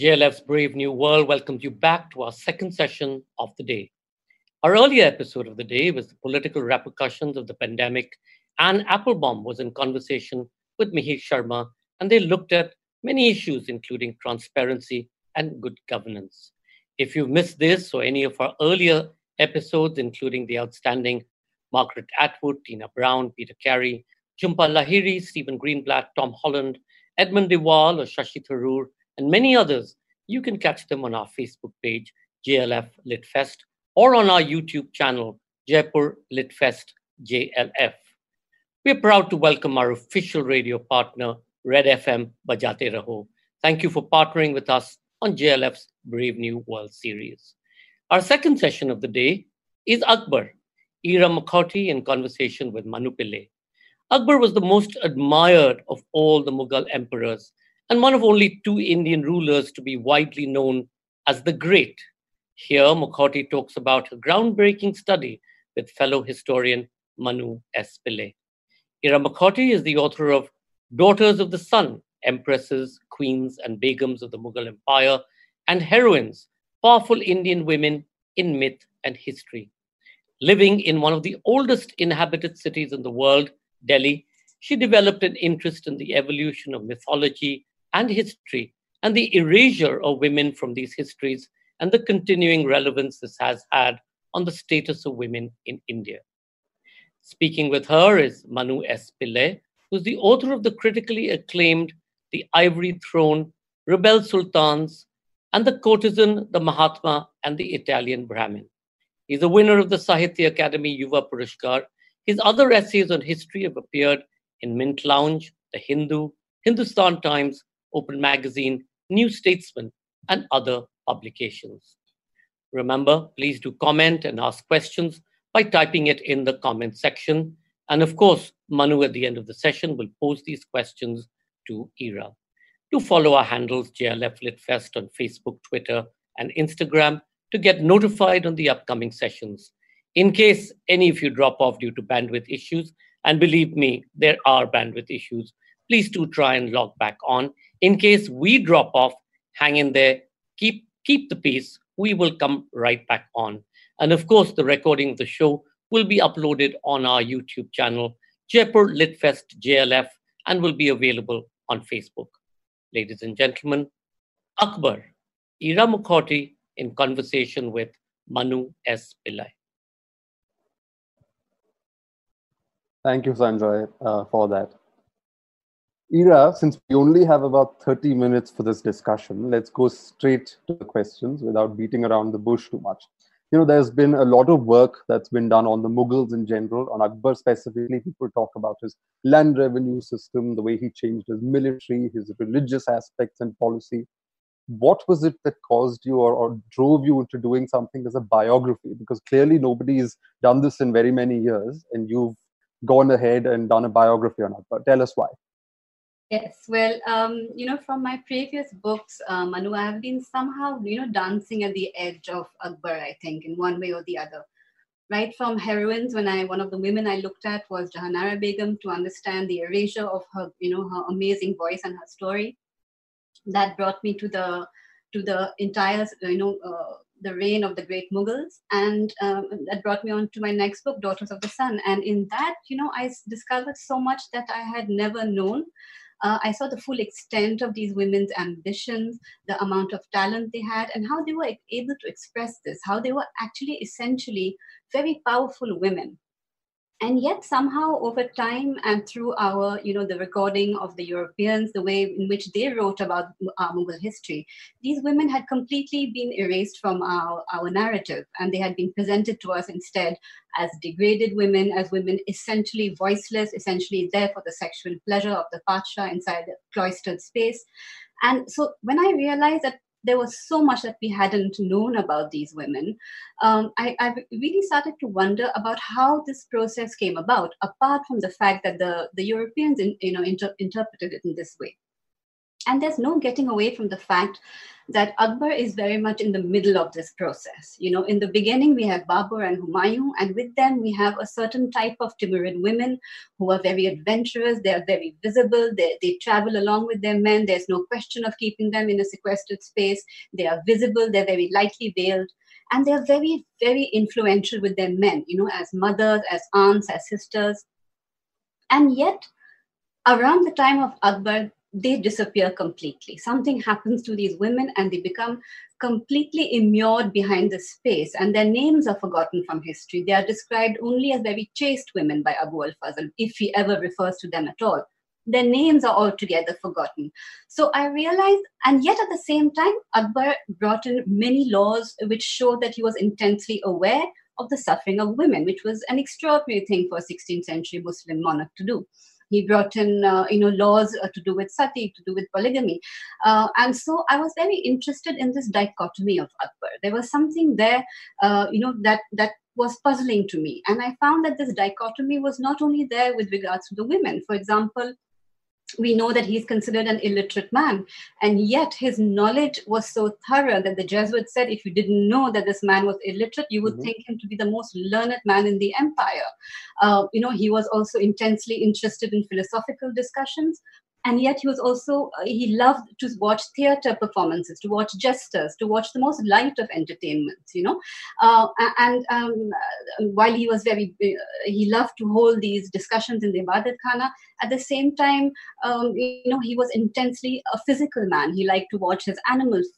JLF's Brave New World welcomes you back to our second session of the day. Our earlier episode of the day was the political repercussions of the pandemic. Anne Applebaum was in conversation with Mihir Sharma, and they looked at many issues, including transparency and good governance. If you've missed this or any of our earlier episodes, including the outstanding Margaret Atwood, Tina Brown, Peter Carey, Jhumpa Lahiri, Stephen Greenblatt, Tom Holland, Edmund de Waal, or Shashi Tharoor, and many others, you can catch them on our Facebook page, JLF Lit Fest, or on our YouTube channel, Jaipur Lit Fest JLF. We're proud to welcome our official radio partner, Red FM, Bajate Raho. Thank you for partnering with us on JLF's Brave New World series. Our second session of the day is Akbar, Ira Mukhoty in conversation with Manu Pillai. Akbar was the most admired of all the Mughal emperors and one of only two Indian rulers to be widely known as the Great. Here, Mukhoty talks about a groundbreaking study with fellow historian Manu S. Pillai. Ira Mukhoty is the author of Daughters of the Sun, Empresses, Queens, and Begums of the Mughal Empire, and Heroines, Powerful Indian Women in Myth and History. Living in one of the oldest inhabited cities in the world, Delhi, she developed an interest in the evolution of mythology and history, and the erasure of women from these histories, and the continuing relevance this has had on the status of women in India. Speaking with her is Manu S. Pillai, who's the author of the critically acclaimed The Ivory Throne, Rebel Sultans, and The Courtesan, The Mahatma, and The Italian Brahmin. He's a winner of the Sahitya Academy Yuva Purushkar. His other essays on history have appeared in Mint Lounge, The Hindu, Hindustan Times, Open Magazine, New Statesman, and other publications. Remember, please do comment and ask questions by typing it in the comment section. And of course, Manu at the end of the session will pose these questions to Ira. Do follow our handles, JLF Lit Fest, on Facebook, Twitter, and Instagram to get notified on the upcoming sessions. In case any of you drop off due to bandwidth issues, and believe me, there are bandwidth issues, please do try and log back on. In case we drop off, hang in there, keep the peace. We will come right back on. And of course, the recording of the show will be uploaded on our YouTube channel, Jaipur Lit Fest JLF, and will be available on Facebook. Ladies and gentlemen, Akbar, Ira Mukhoty in conversation with Manu S. Pillai. Thank you, Sanjay, for that. Ira, since we only have about 30 minutes for this discussion, let's go straight to the questions without beating around the bush too much. You know, there's been a lot of work that's been done on the Mughals in general, on Akbar specifically. People talk about his land revenue system, the way he changed his military, his religious aspects and policy. What was it that caused you or drove you into doing something as a biography? Because clearly nobody's done this in very many years, and you've gone ahead and done a biography on Akbar. Tell us why. Yes, well, you know, from my previous books, Manu, I have been somehow, you know, dancing at the edge of Akbar, I think, in one way or the other. Right from Heroines, when one of the women I looked at was Jahanara Begum, to understand the erasure of her, you know, her amazing voice and her story. That brought me to the entire, you know, the reign of the great Mughals, and that brought me on to my next book, Daughters of the Sun. And in that, you know, I discovered so much that I had never known. I saw the full extent of these women's ambitions, the amount of talent they had, and how they were able to express this, how they were actually essentially very powerful women. And yet somehow over time and through our, you know, the recording of the Europeans, the way in which they wrote about our Mughal history, these women had completely been erased from our narrative, and they had been presented to us instead as degraded women, as women essentially voiceless, essentially there for the sexual pleasure of the Pasha inside the cloistered space. And so when I realized that there was so much that we hadn't known about these women, I really started to wonder about how this process came about, apart from the fact that the Europeans, you know, interpreted it in this way. And there's no getting away from the fact that Akbar is very much in the middle of this process. You know, in the beginning, we have Babur and Humayun, and with them, we have a certain type of Timurid women who are very adventurous, they are very visible, they travel along with their men, there's no question of keeping them in a sequestered space, they are visible, they're very lightly veiled, and they're very, very influential with their men, you know, as mothers, as aunts, as sisters. And yet, around the time of Akbar, they disappear completely. Something happens to these women and they become completely immured behind the space, and their names are forgotten from history. They are described only as very chaste women by Abu al-Fazl, if he ever refers to them at all. Their names are altogether forgotten. So I realized, and yet at the same time, Akbar brought in many laws which show that he was intensely aware of the suffering of women, which was an extraordinary thing for a 16th century Muslim monarch to do. He brought in, laws to do with sati, to do with polygamy. And so I was very interested in this dichotomy of Akbar. There was something there, that was puzzling to me. And I found that this dichotomy was not only there with regards to the women. For example, we know that he's considered an illiterate man, and yet his knowledge was so thorough that the Jesuits said, if you didn't know that this man was illiterate, you would think him to be the most learned man in the empire. He was also intensely interested in philosophical discussions, and yet he was also, he loved to watch theater performances, to watch jesters, to watch the most light of entertainments, you know. While he was he loved to hold these discussions in the Ibadat Khana, at the same time, he was intensely a physical man. He liked to watch his animals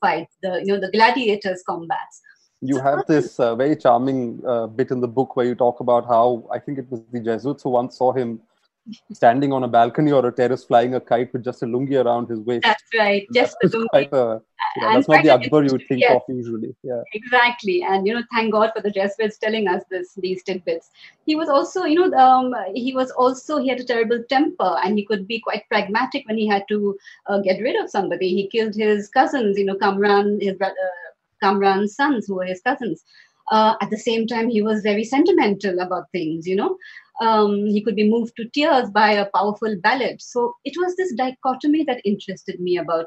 fight, the gladiators' combats. You have this very charming bit in the book where you talk about how, I think it was the Jesuits who once saw him standing on a balcony or a terrace flying a kite with just a lungi around his waist. That's right, just the lungi. That's not the Akbar you would think of usually. Yeah. Exactly, and thank God for the Jesuits telling us these tidbits. He was also, he had a terrible temper, and he could be quite pragmatic when he had to get rid of somebody. He killed his cousins, Kamran's sons, who were his cousins. At the same time, he was very sentimental about things, He could be moved to tears by a powerful ballad. So it was this dichotomy that interested me about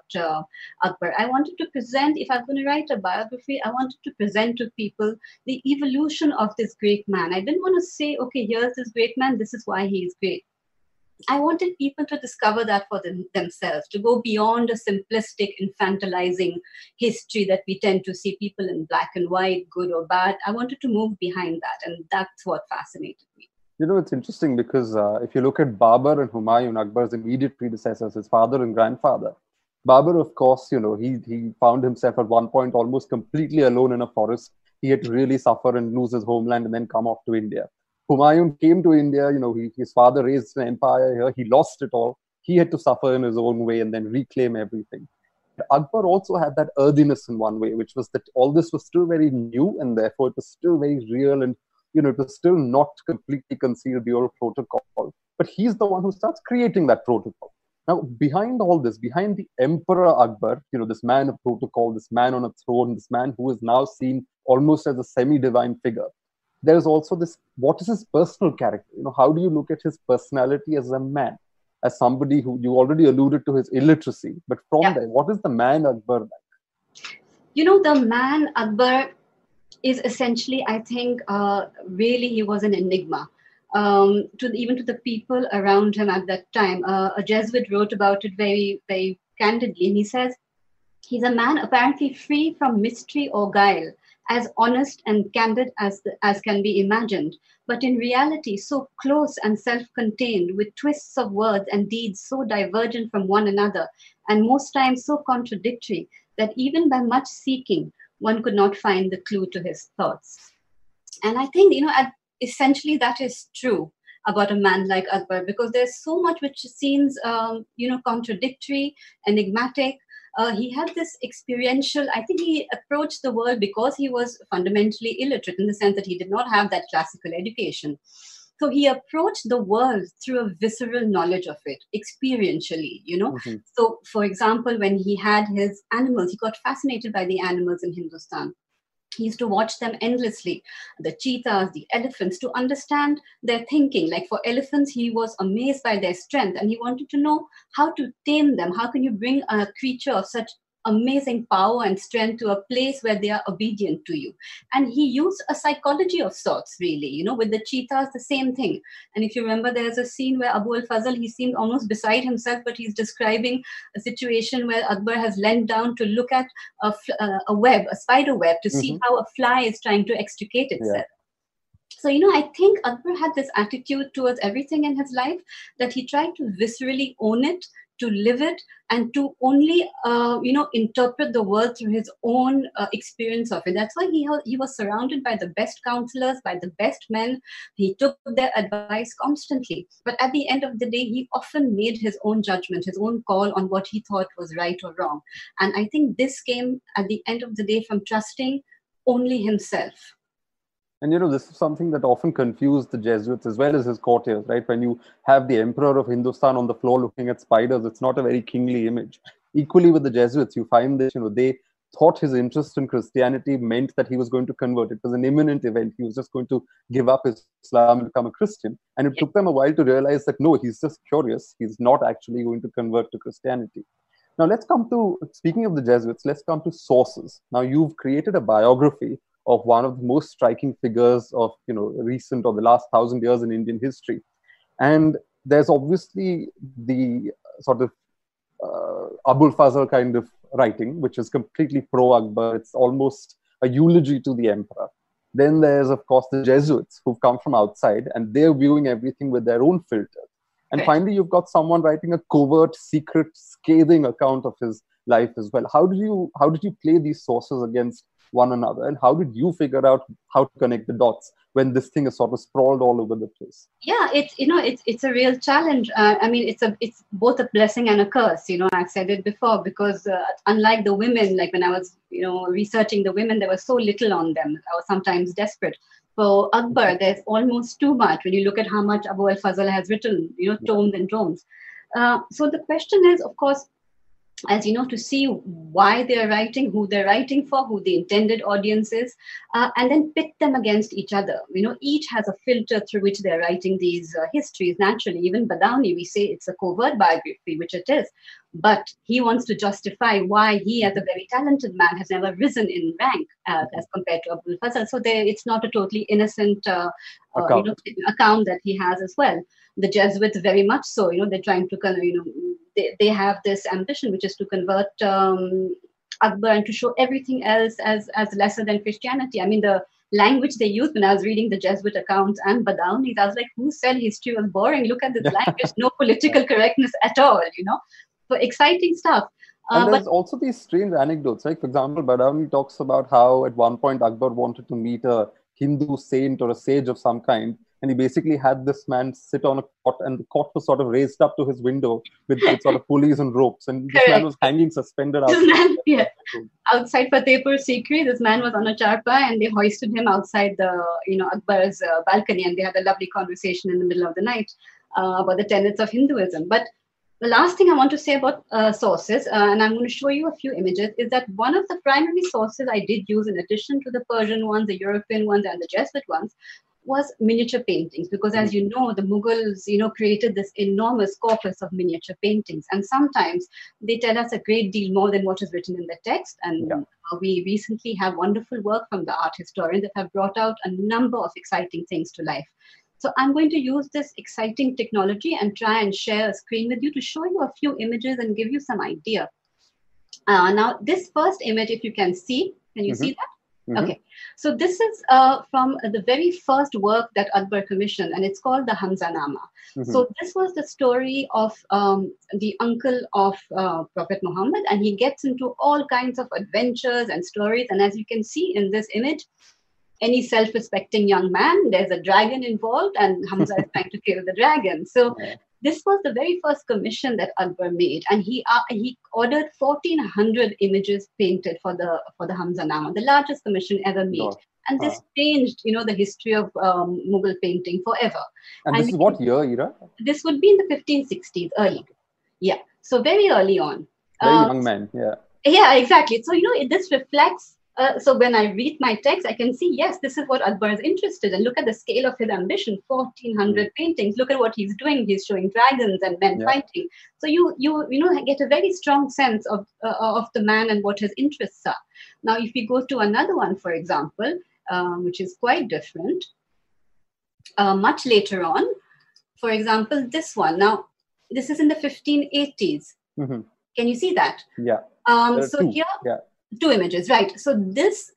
Akbar. I wanted to present, if I'm going to write a biography, I wanted to present to people the evolution of this great man. I didn't want to say, okay, here's this great man, this is why he is great. I wanted people to discover that for themselves, to go beyond a simplistic, infantilizing history that we tend to see people in black and white, good or bad. I wanted to move behind that, and that's what fascinated me. It's interesting because if you look at Babur and Humayun, Akbar's immediate predecessors, his father and grandfather, Babur, of course, he found himself at one point almost completely alone in a forest. He had to really suffer and lose his homeland and then come off to India. Humayun came to India, his father raised an empire here. He lost it all. He had to suffer in his own way and then reclaim everything. But Akbar also had that earthiness in one way, which was that all this was still very new and therefore it was still very real and it was still not completely concealed your protocol, but he's the one who starts creating that protocol. Now, behind all this, behind the Emperor Akbar, this man of protocol, this man on a throne, this man who is now seen almost as a semi-divine figure, there is also this, what is his personal character? How do you look at his personality as a man, as somebody who, you already alluded to his illiteracy, but from there, what is the man Akbar like? The man Akbar is essentially, I think, really he was an enigma, even to the people around him at that time. A Jesuit wrote about it very, very candidly, and he says, he's a man apparently free from mystery or guile, as honest and candid as can be imagined, but in reality so close and self-contained, with twists of words and deeds so divergent from one another, and most times so contradictory, that even by much seeking, one could not find the clue to his thoughts. And I think, essentially that is true about a man like Akbar, because there's so much which seems, contradictory, enigmatic. He had this experiential, I think he approached the world because he was fundamentally illiterate in the sense that he did not have that classical education. So he approached the world through a visceral knowledge of it, experientially, Mm-hmm. So, for example, when he had his animals, he got fascinated by the animals in Hindustan. He used to watch them endlessly, the cheetahs, the elephants, to understand their thinking. Like for elephants, he was amazed by their strength and he wanted to know how to tame them. How can you bring a creature of such amazing power and strength to a place where they are obedient to you? And he used a psychology of sorts, really, you know, with the cheetahs, the same thing. And if you remember, there's a scene where Abu al-Fazl, he seemed almost beside himself, but he's describing a situation where Akbar has leant down to look at a web, a spider web, to see how a fly is trying to extricate itself. Yeah. So, you know, I think Akbar had this attitude towards everything in his life that he tried to viscerally own it, to live it, and to only, interpret the world through his own experience of it. That's why he was surrounded by the best counselors, by the best men. He took their advice constantly. But at the end of the day, he often made his own judgment, his own call on what he thought was right or wrong. And I think this came at the end of the day from trusting only himself. And, you know, this is something that often confused the Jesuits as well as his courtiers, right? When you have the emperor of Hindustan on the floor looking at spiders, it's not a very kingly image. Equally with the Jesuits, you find that, you know, they thought his interest in Christianity meant that he was going to convert. It was an imminent event. He was just going to give up his Islam and become a Christian. And it took them a while to realize that, no, he's just curious. He's not actually going to convert to Christianity. Now, let's come to, speaking of the Jesuits, let's come to sources. Now, you've created a biography of one of the most striking figures of, you know, recent or the last 1,000 years in Indian history. And there's obviously the sort of Abu al-Fazl kind of writing, which is completely pro-Akbar. It's almost a eulogy to the emperor. Then there's, of course, the Jesuits who've come from outside and they're viewing everything with their own filter. And finally, you've got someone writing a covert, secret, scathing account of his life as well. How did you play these sources against one another, and how did you figure out how to connect the dots when this thing is sort of sprawled all over the place? Yeah, it's a real challenge. It's both a blessing and a curse. You know, I've said it before, because unlike the women, like when I was researching the women, there was so little on them. I was sometimes desperate. For Akbar, there's almost too much when you look at how much Abu al-Fazl has written. You know, tomes and tomes. So the question is, of course, as you know, to see why they're writing, who they're writing for, who the intended audience is, and then pit them against each other. You know, each has a filter through which they're writing these histories, naturally. Even Badauni, we say it's a covert biography, which it is. But he wants to justify why he, as a very talented man, has never risen in rank as compared to Abu al-Fazl. So it's not a totally innocent account that he has as well. The Jesuits, very much so. You know, they're trying to kind of, They have this ambition, which is to convert Akbar and to show everything else as lesser than Christianity. I mean, the language they used when I was reading the Jesuit accounts and Badauni's, I was like, who said history was boring? Look at this language, no political correctness at all, you know. So exciting stuff. And there's also these strange anecdotes. Like, for example, Badauni talks about how at one point Akbar wanted to meet a Hindu saint or a sage of some kind. And he basically had this man sit on a cot, and the cot was sort of raised up to his window with sort of pulleys and ropes. And this man was hanging suspended outside Fatehpur Sikri. This man was on a charpa, and they hoisted him outside the, Akbar's balcony. And they had a lovely conversation in the middle of the night about the tenets of Hinduism. But the last thing I want to say about sources, and I'm going to show you a few images, is that one of the primary sources I did use, in addition to the Persian ones, the European ones, and the Jesuit ones, was miniature paintings, because as you know, the Mughals, created this enormous corpus of miniature paintings. And sometimes they tell us a great deal more than what is written in the text. And we recently have wonderful work from the art historian that have brought out a number of exciting things to life. So I'm going to use this exciting technology and try and share a screen with you to show you a few images and give you some idea. Now, this first image, if you can you see that? Mm-hmm. Okay, so this is from the very first work that Akbar commissioned, and it's called the Hamzanama. Mm-hmm. So this was the story of the uncle of Prophet Muhammad, and he gets into all kinds of adventures and stories. And as you can see in this image, any self-respecting young man, there's a dragon involved, and Hamza is trying to kill the dragon. So this was the very first commission that Akbar made, and he ordered 1,400 images painted for the Hamzanama, the largest commission ever made. And this changed, the history of Mughal painting forever. And this is what year, Ira? This would be in the 1560s, early. Yeah, so very early on. Very young man, yeah. Yeah, exactly. So, this reflects So when I read my text, I can see, yes, this is what Akbar is interested in. Look at the scale of his ambition, 1,400 paintings. Look at what he's doing. He's showing dragons and men fighting. So you get a very strong sense of the man and what his interests are. Now, if we go to another one, for example, which is quite different, much later on, for example, this one. Now, this is in the 1580s. Mm-hmm. Can you see that? Yeah. Two images, right. So this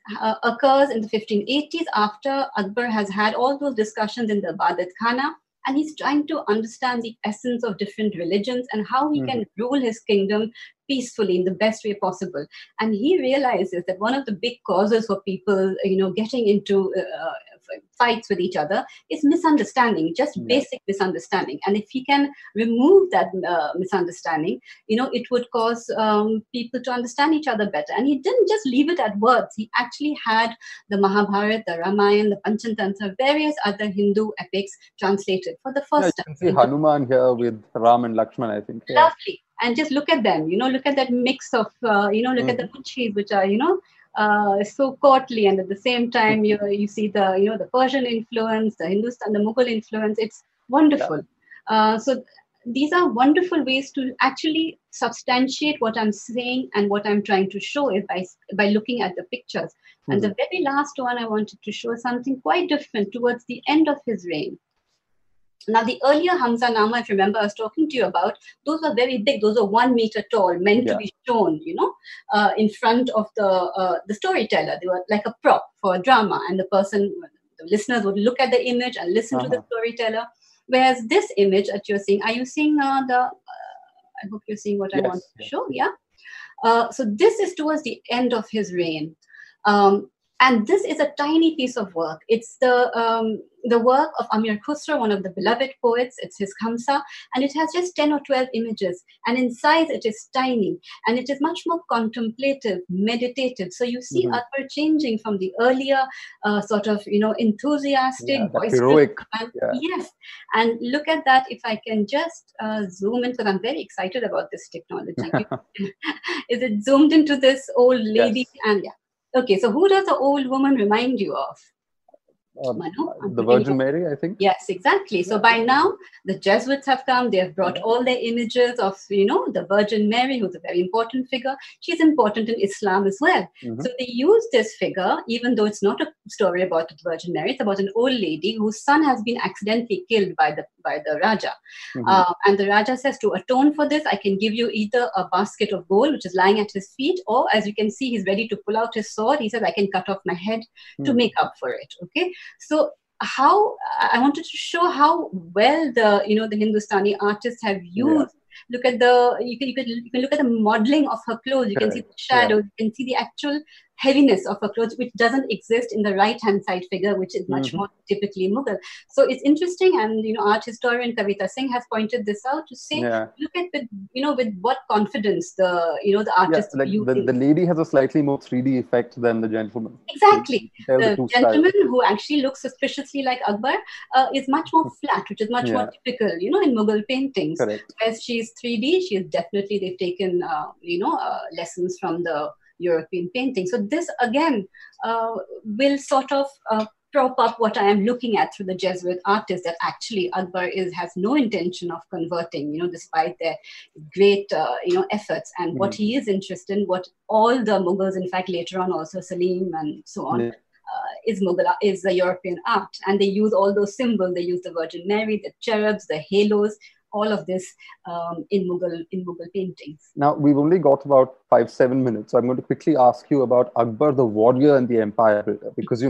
occurs in the 1580s after Akbar has had all those discussions in the Ibadat Khana, and he's trying to understand the essence of different religions and how he can rule his kingdom peacefully in the best way possible. And he realizes that one of the big causes for people, getting into fights with each other is misunderstanding, just basic misunderstanding. And if he can remove that misunderstanding, it would cause people to understand each other better. And he didn't just leave it at words. He actually had the Mahabharata, the Ramayana, the Panchatantra, various other Hindu epics translated for the first time. You can see Hanuman here with Ram and Lakshman, I think. Yeah. Lovely. And just look at them, look at that mix of, look at the Kuchis, which are, so courtly. And at the same time, you see the, the Persian influence, the Hindustan, the Mughal influence. It's wonderful. Yeah. So these are wonderful ways to actually substantiate what I'm saying, and what I'm trying to show is by looking at the pictures. Mm-hmm. And the very last one, I wanted to show something quite different towards the end of his reign. Now, the earlier Hamzanama, if you remember, I was talking to you about, those were very big. Those were 1 meter tall, meant to be shown, in front of the storyteller. They were like a prop for a drama. And the listeners would look at the image and listen to the storyteller. Whereas this image that you're seeing, are you seeing I hope you're seeing what I want to show, yeah? So this is towards the end of his reign. And this is a tiny piece of work. It's the work of Amir Khusro, one of the beloved poets. It's his Khamsa, and it has just 10 or 12 images. And in size, it is tiny, and it is much more contemplative, meditative. So you see Akbar changing from the earlier sort of, enthusiastic, heroic. Yes, and look at that. If I can just zoom in, because I'm very excited about this technology. Is it zoomed into this old lady? Yes. And okay, so who does the old woman remind you of? Manu? The Virgin Mary, I think. Yes, exactly. So by now, the Jesuits have come. They have brought all their images of, the Virgin Mary, who's a very important figure. She's important in Islam as well. Mm-hmm. So they use this figure, even though it's not a story about the Virgin Mary. It's about an old lady whose son has been accidentally killed by the Raja. Mm-hmm. And the Raja says, to atone for this, I can give you either a basket of gold, which is lying at his feet, or, as you can see, he's ready to pull out his sword. He says, I can cut off my head to make up for it. Okay. So how I wanted to show how well the the Hindustani artists have used. Yeah. Look at the you can look at the modeling of her clothes. You can see the shadows. You can see the actual heaviness of her clothes, which doesn't exist in the right hand side figure, which is much more typically Mughal. So it's interesting, and art historian Kavita Singh has pointed this out to say, look at with what confidence the the artist the lady has a slightly more 3D effect than the gentleman. Exactly, the gentleman styles. Who actually looks suspiciously like Akbar is much more flat, which is much more typical, in Mughal paintings. Correct. Whereas she is 3D, she is definitely they've taken lessons from the European painting. So this again will sort of prop up what I am looking at through the Jesuit artists, that actually Akbar has no intention of converting, despite their great, efforts. And what he is interested in, what all the Mughals, in fact, later on also Salim and so on, is the European art. And they use all those symbols. They use the Virgin Mary, the cherubs, the halos, all of this in Mughal paintings. Now, we've only got about 5-7 minutes. So I'm going to quickly ask you about Akbar, the warrior and the empire builder, because,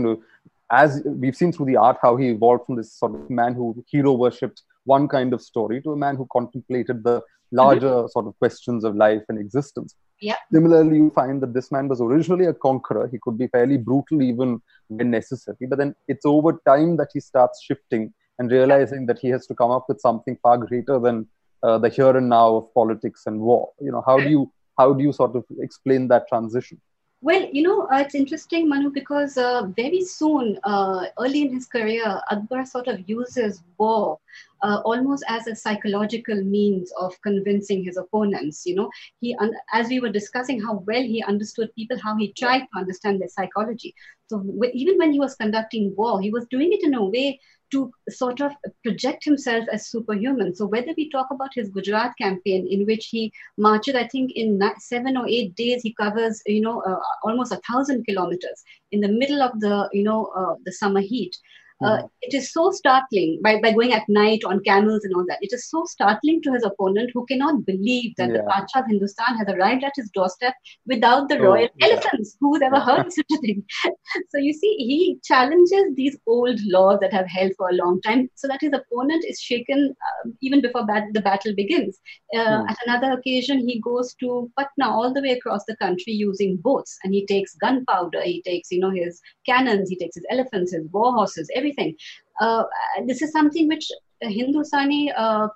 as we've seen through the art, how he evolved from this sort of man who hero worshipped one kind of story to a man who contemplated the larger sort of questions of life and existence. Yeah. Similarly, you find that this man was originally a conqueror. He could be fairly brutal even when necessary, but then it's over time that he starts shifting and realizing that he has to come up with something far greater than the here and now of politics and war. How do you sort of explain that transition? Well, you know, it's interesting, Manu, because very soon, early in his career, Akbar sort of uses war almost as a psychological means of convincing his opponents. You know, he, as we were discussing how well he understood people, how he tried to understand their psychology. So even when he was conducting war, he was doing it in a way to sort of project himself as superhuman. So whether we talk about his Gujarat campaign, in which he marches, I think in 7 or 8 days, he covers, you know, almost 1,000 kilometers in the middle of the, you know, the summer heat. It is so startling by going at night on camels and all that. It is so startling to his opponent, who cannot believe that the Pacha of Hindustan has arrived at his doorstep without the royal elephants. Who's ever heard such a thing? So you see, he challenges these old laws that have held for a long time, so that his opponent is shaken even before the battle begins. At another occasion, he goes to Patna all the way across the country using boats, and he takes gunpowder, he takes, you know, his cannons, he takes his elephants, his war horses, everything. This is something which Hindustani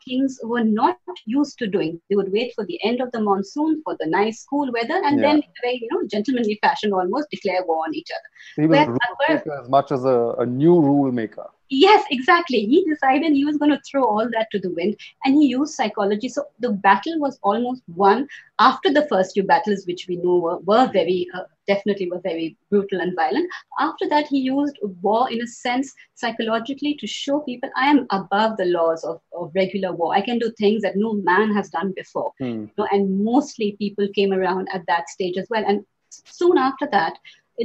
kings were not used to doing. They would wait for the end of the monsoon, for the nice cool weather, and then, in a very, you know, gentlemanly fashion, almost declare war on each other. He was as much as a new rule maker. Yes, exactly. He decided he was going to throw all that to the wind, and he used psychology. So the battle was almost won after the first few battles, which we know were very, definitely were very brutal and violent. After that, he used war in a sense psychologically to show people, I am above the laws of regular war. I can do things that no man has done before. You know, and mostly people came around at that stage as well. And soon after that,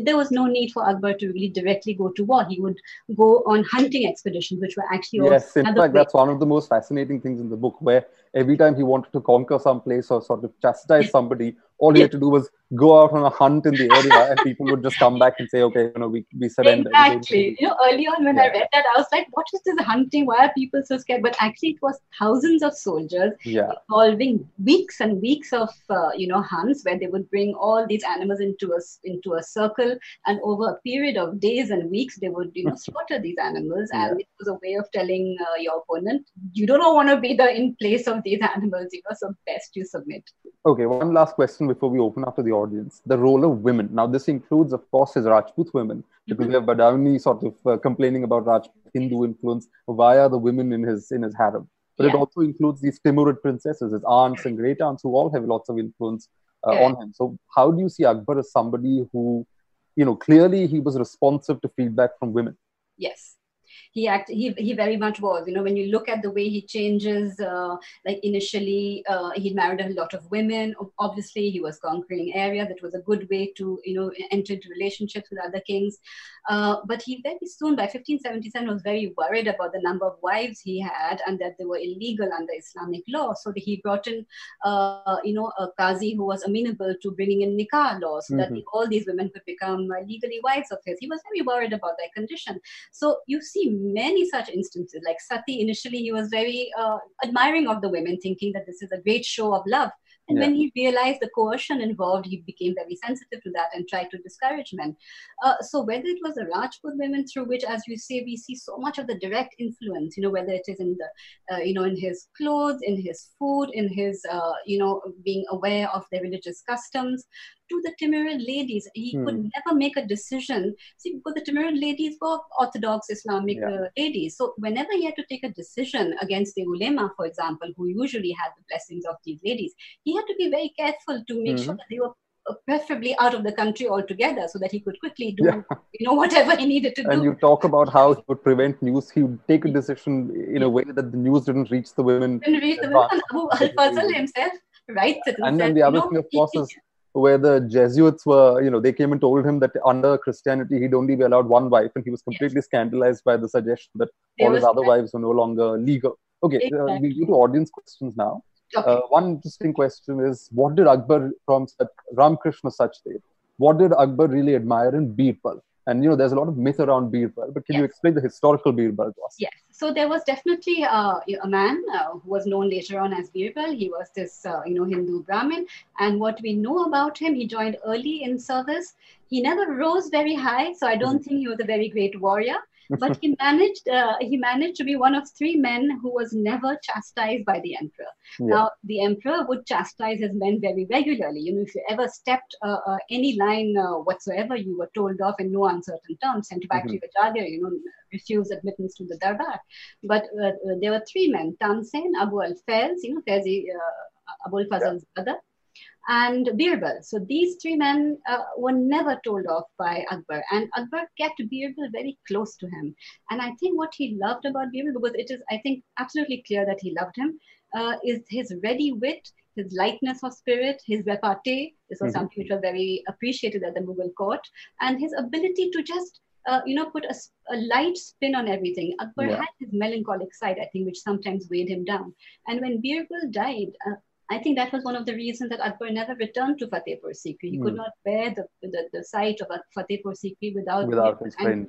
there was no need for Akbar to really directly go to war. He would go on hunting expeditions, which were actually... Yes, in fact, that's one of the most fascinating things in the book, where every time he wanted to conquer some place or sort of chastise somebody, all he had to do was go out on a hunt in the area, and people would just come back and say, okay, you know, we surrender. Exactly. You know, early on when I read that, I was like, what is this hunting? Why are people so scared? But actually, it was thousands of soldiers involving weeks and weeks of, you know, hunts, where they would bring all these animals into a circle, and over a period of days and weeks, they would, you know, slaughter these animals. And it was a way of telling your opponent, you don't want to be in place of these animals, you know, so best you submit. Okay, one last question before we open up to the audience. The role of women. Now, this includes, of course, his Rajput women, because we have Badauni sort of complaining about Rajput Hindu influence via the women in his harem. But it also includes these Timurid princesses, his aunts and great aunts, who all have lots of influence on him. So how do you see Akbar as somebody who, you know, clearly he was responsive to feedback from women? Yes. He very much was. You know, when you look at the way he changes, like initially he married a lot of women. Obviously, he was conquering area. That was a good way to, you know, enter into relationships with other kings. But he very soon, by 1577, was very worried about the number of wives he had and that they were illegal under Islamic law. So he brought in, you know, a Qazi who was amenable to bringing in nikah law, so that all these women could become legally wives of his. He was very worried about their condition. So you see many such instances, like Sati. Initially, he was very admiring of the women, thinking that this is a great show of love. And when he realized the coercion involved, he became very sensitive to that and tried to discourage men. So whether it was the Rajput women, through which, as you say, we see so much of the direct influence, you know, whether it is in the, you know, in his clothes, in his food, in his, you know, being aware of their religious customs, to the Timurid ladies. He could never make a decision. See, because the Timurid ladies were Orthodox Islamic ladies. So whenever he had to take a decision against the ulema, for example, who usually had the blessings of these ladies, he had to be very careful to make sure that they were preferably out of the country altogether, so that he could quickly do, you know, whatever he needed to do. And you talk about how he would prevent news. He would take a decision in a way that the news didn't reach the women. Didn't reach the women. Abu al-Fazl himself writes it. And then the other thing, of course, is where the Jesuits were, you know, they came and told him that under Christianity, he'd only be allowed one wife, and he was completely scandalized by the suggestion that all his other wives were no longer legal. Okay, we go to audience questions now. Okay. One interesting question is, what did Akbar, from Ramakrishna Sachdev, what did Akbar really admire in Birbal? And, you know, there's a lot of myth around Birbal, but can you explain the historical Birbal to us? Yes. So there was definitely a man who was known later on as Birbal. He was this, you know, Hindu Brahmin. And what we know about him, he joined early in service. He never rose very high, so I don't think he was a very great warrior. But he managed to be one of three men who was never chastised by the emperor. Yeah. Now, the emperor would chastise his men very regularly. You know, if you ever stepped any line whatsoever, you were told off in no uncertain terms, sent back to your jagar, you know, refused admittance to the darbar. But there were three men, Tansen, Abu al-Fazl, you know, Fazl, Abu al-Fazl's brother, and Birbal. So these three men were never told off by Akbar, and Akbar kept Birbal very close to him. And I think what he loved about Birbal, because it is, I think, absolutely clear that he loved him, is his ready wit, his lightness of spirit, his repartee. This was something which was very appreciated at the Mughal court, and his ability to just put a light spin on everything. Akbar had his melancholic side, I think, which sometimes weighed him down. And when Birbal died, I think that was one of the reasons that Akbar never returned to Fatehpur Sikri. He could not bear the sight of Fatehpur Sikri without his friend.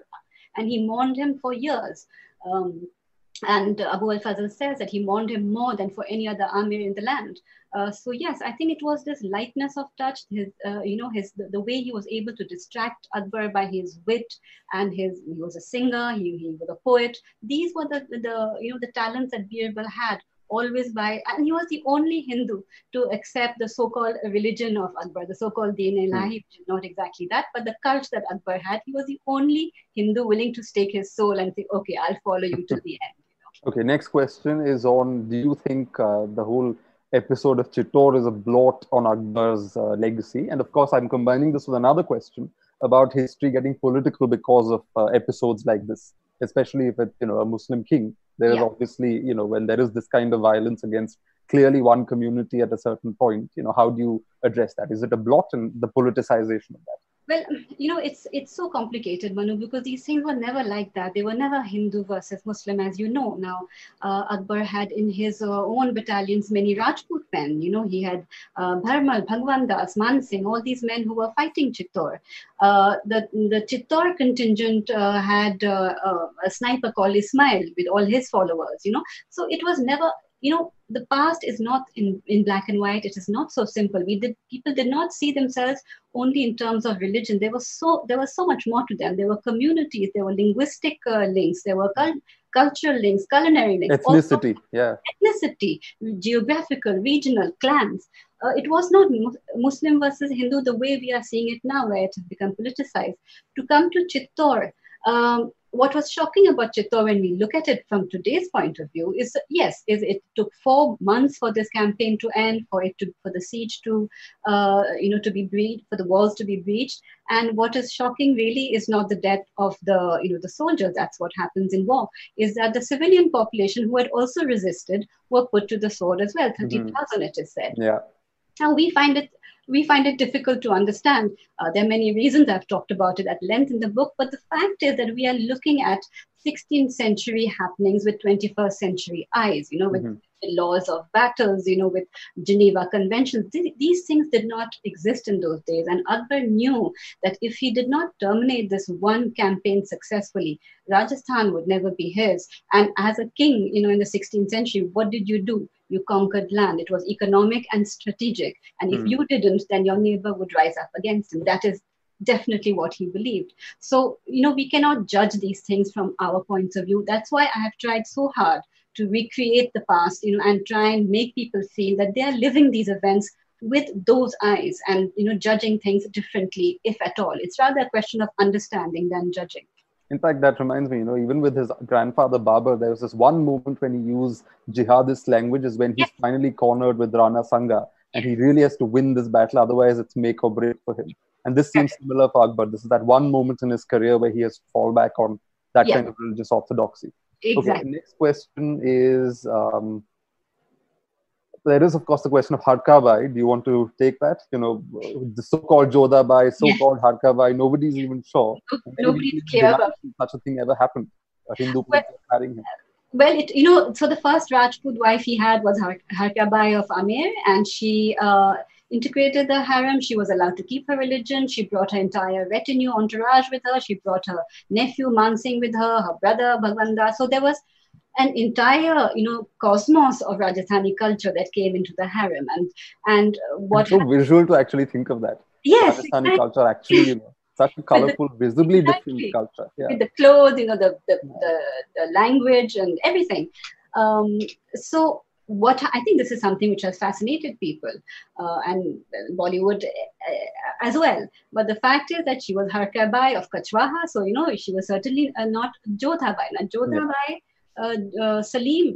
And he mourned him for years. And Abu al-Fazl says that he mourned him more than for any other Amir in the land. So yes, I think it was this lightness of touch, the way he was able to distract Akbar by his wit, and he was a singer, he was a poet. These were the talents that Birbal had. And he was the only Hindu to accept the so-called religion of Akbar, the so-called Deen-e-Ilahi, which is not exactly that, but the cult that Akbar had. He was the only Hindu willing to stake his soul and say, okay, I'll follow you to the end. You know? Okay, next question is on, do you think the whole episode of Chittor is a blot on Akbar's legacy? And of course, I'm combining this with another question about history getting political because of episodes like this, especially if it's, a Muslim king. There is obviously, when there is this kind of violence against clearly one community at a certain point, how do you address that? Is it a blot in the politicization of that? Well, it's so complicated, Manu, because these things were never like that. They were never Hindu versus Muslim, as you know. Now, Akbar had in his own battalions many Rajput men. He had Bharmal, Bhagwan Das, Man Singh, all these men who were fighting Chittor. The Chittor contingent had a sniper called Ismail with all his followers, So it was never... the past is not in black and white. It is not so simple. People did not see themselves only in terms of religion. There was so much more to them. There were communities. There were linguistic links. There were cultural links, culinary links. Ethnicity, geographical, regional, clans. It was not Muslim versus Hindu the way we are seeing it now, where it has become politicized. To come to Chittor, what was shocking about Chittor when we look at it from today's point of view is, it took 4 months for this campaign to end, for the siege to, to be breached, for the walls to be breached. And what is shocking really is not the death of the soldiers. That's what happens in war, is that the civilian population who had also resisted were put to the sword as well. 30,000 it is said. Yeah. Now we find it difficult to understand. There are many reasons. I've talked about it at length in the book, but the fact is that we are looking at 16th century happenings with 21st century eyes, with laws of battles, with Geneva Conventions. These things did not exist in those days. And Akbar knew that if he did not terminate this one campaign successfully, Rajasthan would never be his. And as a king, in the 16th century, what did you do? You conquered land. It was economic and strategic. And if you didn't, then your neighbor would rise up against him. That is definitely what he believed. So, we cannot judge these things from our points of view. That's why I have tried so hard to recreate the past, and try and make people feel that they are living these events with those eyes and, judging things differently, if at all. It's rather a question of understanding than judging. In fact, that reminds me, even with his grandfather Babur, there was this one moment when he used jihadist language is when he's finally cornered with Rana Sangha. And he really has to win this battle, otherwise it's make or break for him. And this seems similar for Akbar. This is that one moment in his career where he has to fall back on that kind of religious orthodoxy. Exactly. Okay, the next question is, there is, of course, the question of Harkha Bai. Do you want to take that? The so-called Jodha Bai, so-called Harkha Bai, nobody's even sure. Nobody's clear about it. Such a thing ever happened. A Hindu person marrying him. Well, so the first Rajput wife he had was Harkha Bai of Amir, and she integrated the harem. She was allowed to keep her religion. She brought her entire retinue, entourage with her. She brought her nephew Man Singh with her, her brother Bhagwan Das. So there was an entire, cosmos of Rajasthani culture that came into the harem. And what it's so visual to actually think of that. Yes, Rajasthani culture actually, such a colorful, visibly different culture. Yeah. With the clothes, you know, the language and everything. So what I think this is something which has fascinated people and Bollywood as well. But the fact is that she was Harkha Bai of Kachwaha. So, you know, she was certainly not Jodha Bai. Now, Jodha Bai, Salim,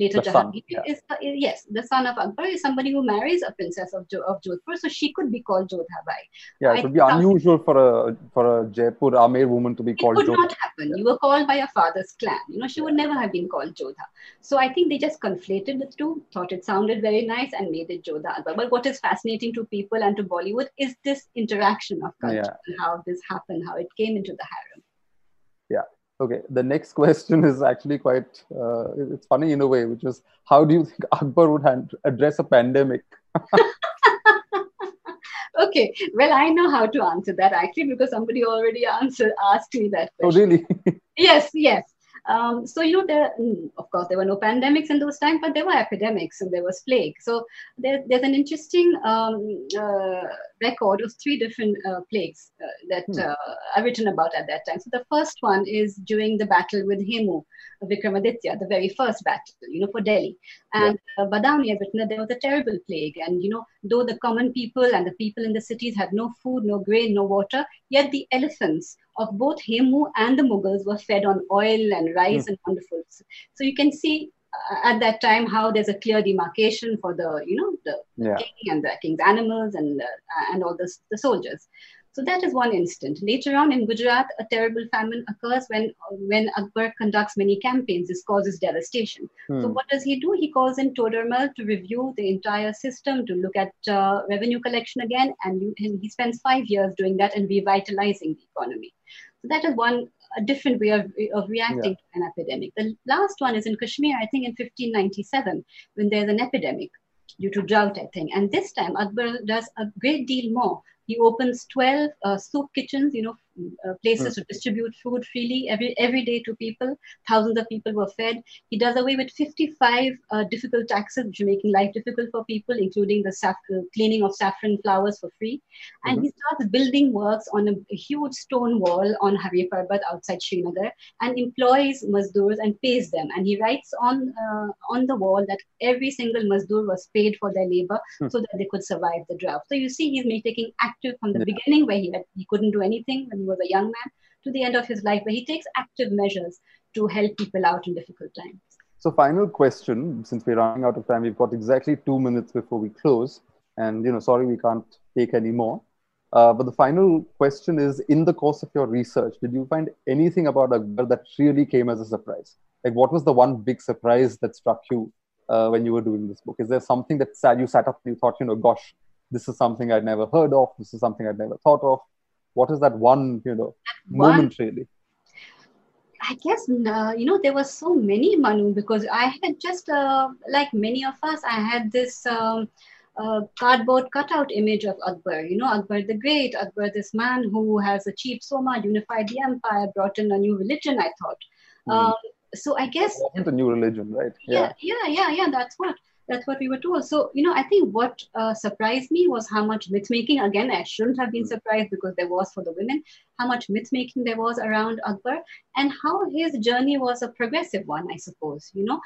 later Jahangir, yeah. Yes, the son of Akbar is somebody who marries a princess of Jodhpur, so she could be called Jodha Bai. Yeah, it would be unusual for a Jaipur Amer woman to be called Jodha. It would not happen. Yeah. You were called by your father's clan. You know, she would never have been called Jodha. So I think they just conflated the two, thought it sounded very nice and made it Jodha Akbar. But what is fascinating to people and to Bollywood is this interaction of culture and how this happened, how it came into the harem. Yeah. Okay, the next question is actually quite, it's funny in a way, which is, how do you think Akbar would address a pandemic? Okay, well, I know how to answer that actually, because somebody already asked me that question. Oh, really? Yes, yes. So, you know, of course, there were no pandemics in those times, but there were epidemics and there was plague. So there's an interesting record of three different plagues that are written about at that time. So the first one is during the battle with Hemu, Vikramaditya, the very first battle, you know, for Delhi. And Badauni had written that there was a terrible plague. And, you know, though the common people and the people in the cities had no food, no grain, no water, yet the elephants of both Hemu and the Mughals were fed on oil and rice and wonderful. So you can see at that time how there's a clear demarcation for the, you know, the king and the king's animals and all the soldiers. So that is one instant. Later on in Gujarat, a terrible famine occurs when Akbar conducts many campaigns. This causes devastation. So what does he do? He calls in Todarmal to review the entire system, to look at revenue collection again. And he spends 5 years doing that and revitalizing the economy. So that is a different way of reacting to an epidemic. The last one is in Kashmir, I think in 1597, when there's an epidemic due to drought, I think. And this time, Akbar does a great deal more. He opens 12 soup kitchens, you know, places to distribute food freely every day to people. Thousands of people were fed. He does away with 55 difficult taxes, which are making life difficult for people, including the cleaning of saffron flowers for free. And he starts building works on a huge stone wall on Hari Parbat outside Srinagar and employs mazdoors and pays them. And he writes on the wall that every single mazdoor was paid for their labor so that they could survive the drought. So you see, he's taking active from the beginning, where he couldn't do anything when he was a young man, to the end of his life, where he takes active measures to help people out in difficult times. So final question, since we're running out of time, we've got exactly 2 minutes before we close. And, you know, sorry, we can't take any more. But the final question is, in the course of your research, did you find anything about Akbar that really came as a surprise? Like, what was the one big surprise that struck you when you were doing this book? Is there something that you sat up and you thought, you know, gosh, this is something I'd never heard of. This is something I'd never thought of. What is that one, you know, moment really? I guess, you know, there were so many, Manu, because I had just, like many of us, I had this cardboard cutout image of Akbar, you know, Akbar the Great, Akbar this man who has achieved so much, unified the empire, brought in a new religion, I thought. So I guess... It wasn't a new religion, right? Yeah, that's what we were told. So, you know, I think what surprised me was how much myth-making, again, I shouldn't have been surprised because there was for the women, how much myth-making there was around Akbar and how his journey was a progressive one, I suppose, you know,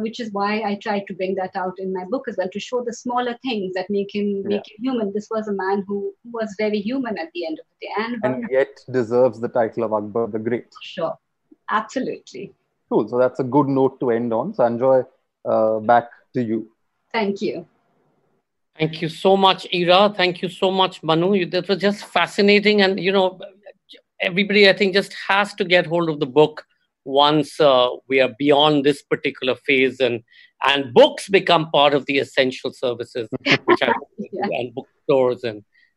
which is why I tried to bring that out in my book as well, to show the smaller things that make him human. This was a man who was very human at the end of the day. And yet deserves the title of Akbar the Great. Sure. Absolutely. Cool. So that's a good note to end on. So Sanjoy, back to you. Thank you. Thank you so much, Ira. Thank you so much, Manu. That was just fascinating. And, you know, everybody, I think, just has to get hold of the book once we are beyond this particular phase and books become part of the essential services, which are and bookstores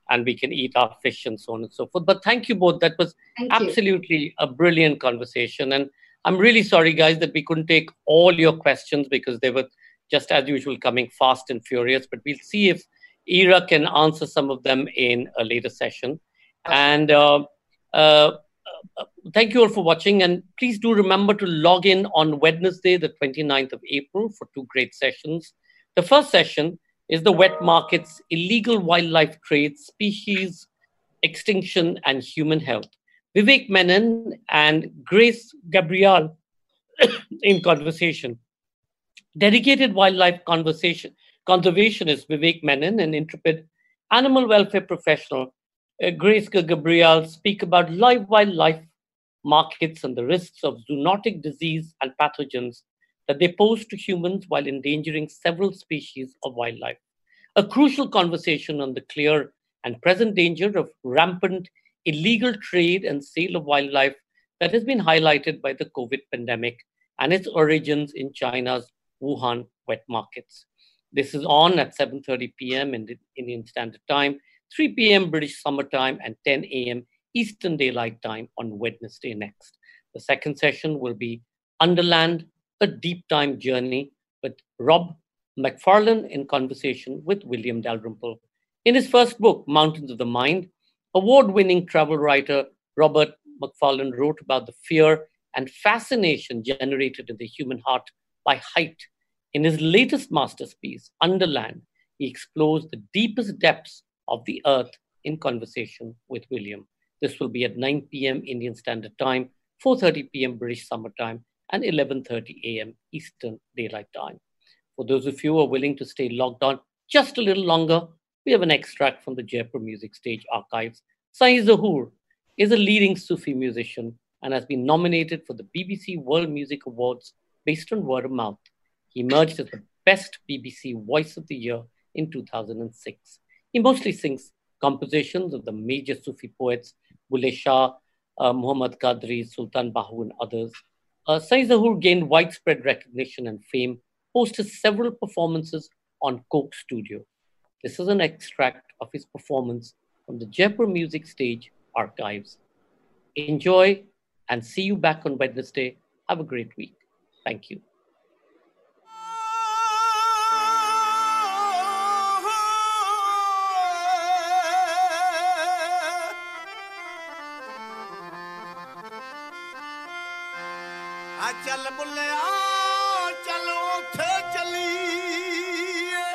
and we can eat our fish and so on and so forth. But thank you both. That was absolutely a brilliant conversation. And I'm really sorry, guys, that we couldn't take all your questions because they were, just as usual, coming fast and furious. But we'll see if Ira can answer some of them in a later session. And thank you all for watching. And please do remember to log in on Wednesday, the 29th of April, for two great sessions. The first session is the wet markets, illegal wildlife trade, species, Extinction and Human Health. Vivek Menon and Grace Gabriel in conversation. Dedicated wildlife conservationist Vivek Menon and intrepid animal welfare professional Grace Gabriel speak about live wildlife markets and the risks of zoonotic disease and pathogens that they pose to humans while endangering several species of wildlife. A crucial conversation on the clear and present danger of rampant illegal trade and sale of wildlife that has been highlighted by the COVID pandemic and its origins in China's Wuhan wet markets. This is on at 7:30 p.m. in Indian Standard Time, 3 p.m. British Summer Time, and 10 a.m. Eastern Daylight Time on Wednesday next. The second session will be Underland, A Deep Time Journey with Rob McFarlane in conversation with William Dalrymple. In his first book, Mountains of the Mind, award-winning travel writer Robert McFarlane wrote about the fear and fascination generated in the human heart by height. In his latest masterpiece, Underland, he explores the deepest depths of the earth in conversation with William. This will be at 9 p.m. Indian Standard Time, 4:30 p.m. British Summer Time, and 11:30 a.m. Eastern Daylight Time. For those of you who are willing to stay logged on just a little longer, we have an extract from the Jaipur Music Stage Archives. Sai Zahoor is a leading Sufi musician and has been nominated for the BBC World Music Awards based on word of mouth. He emerged as the best BBC Voice of the Year in 2006. He mostly sings compositions of the major Sufi poets, Bule Shah, Muhammad Qadri, Sultan Bahu, and others. Sai Zahoor gained widespread recognition and fame, posted several performances on Coke Studio. This is an extract of his performance from the Jaipur Music Stage Archives. Enjoy and see you back on Wednesday. Have a great week. Thank you. चल बुल्लिया चल उठे चलिए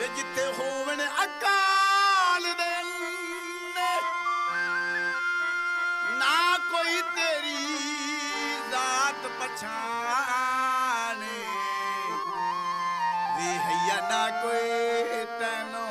जिथे होवन अकाल दे ना कोई तेरी जात पछाने वी हैया ना कोई तैनो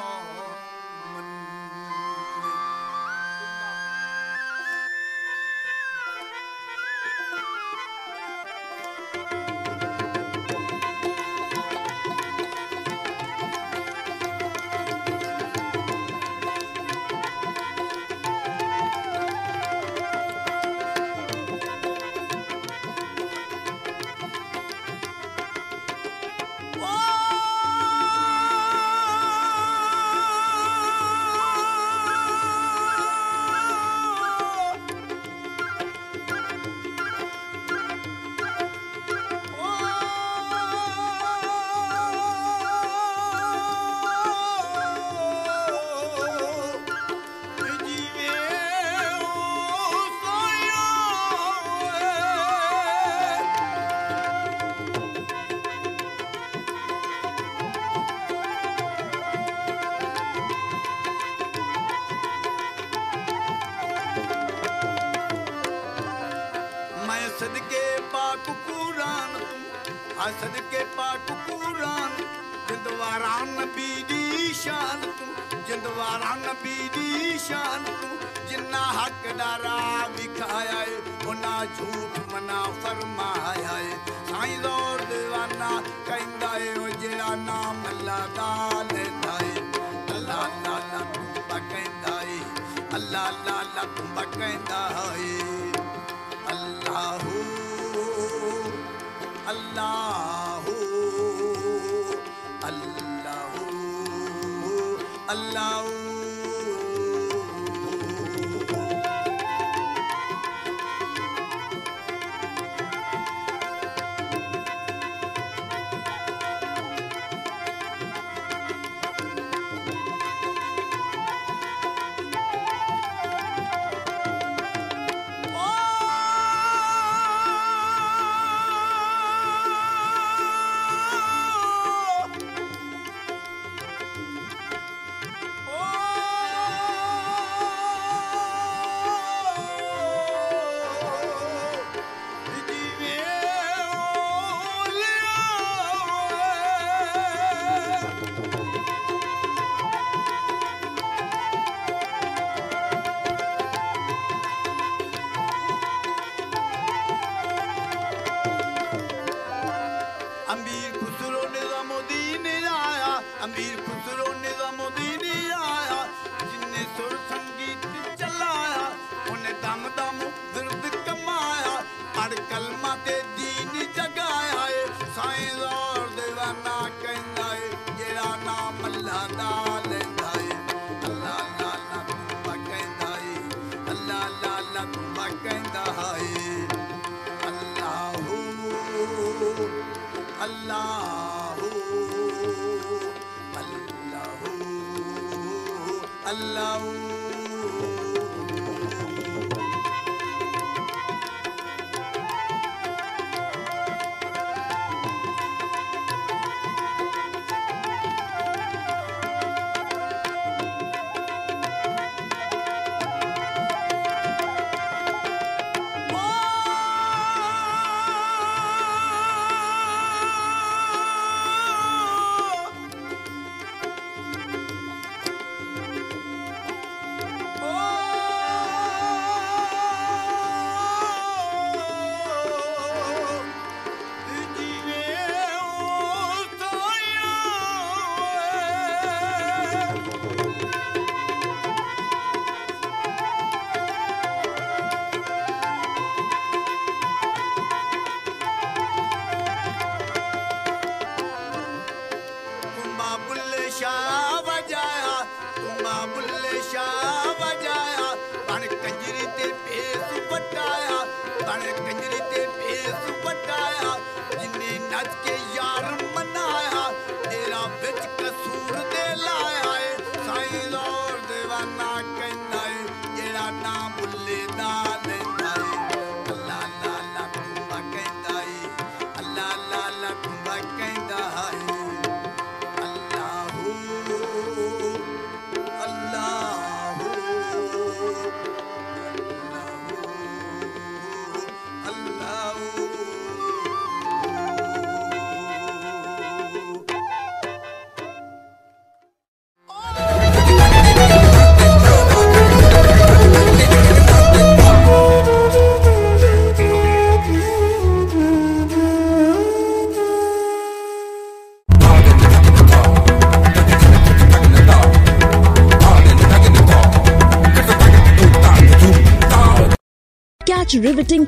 Riveting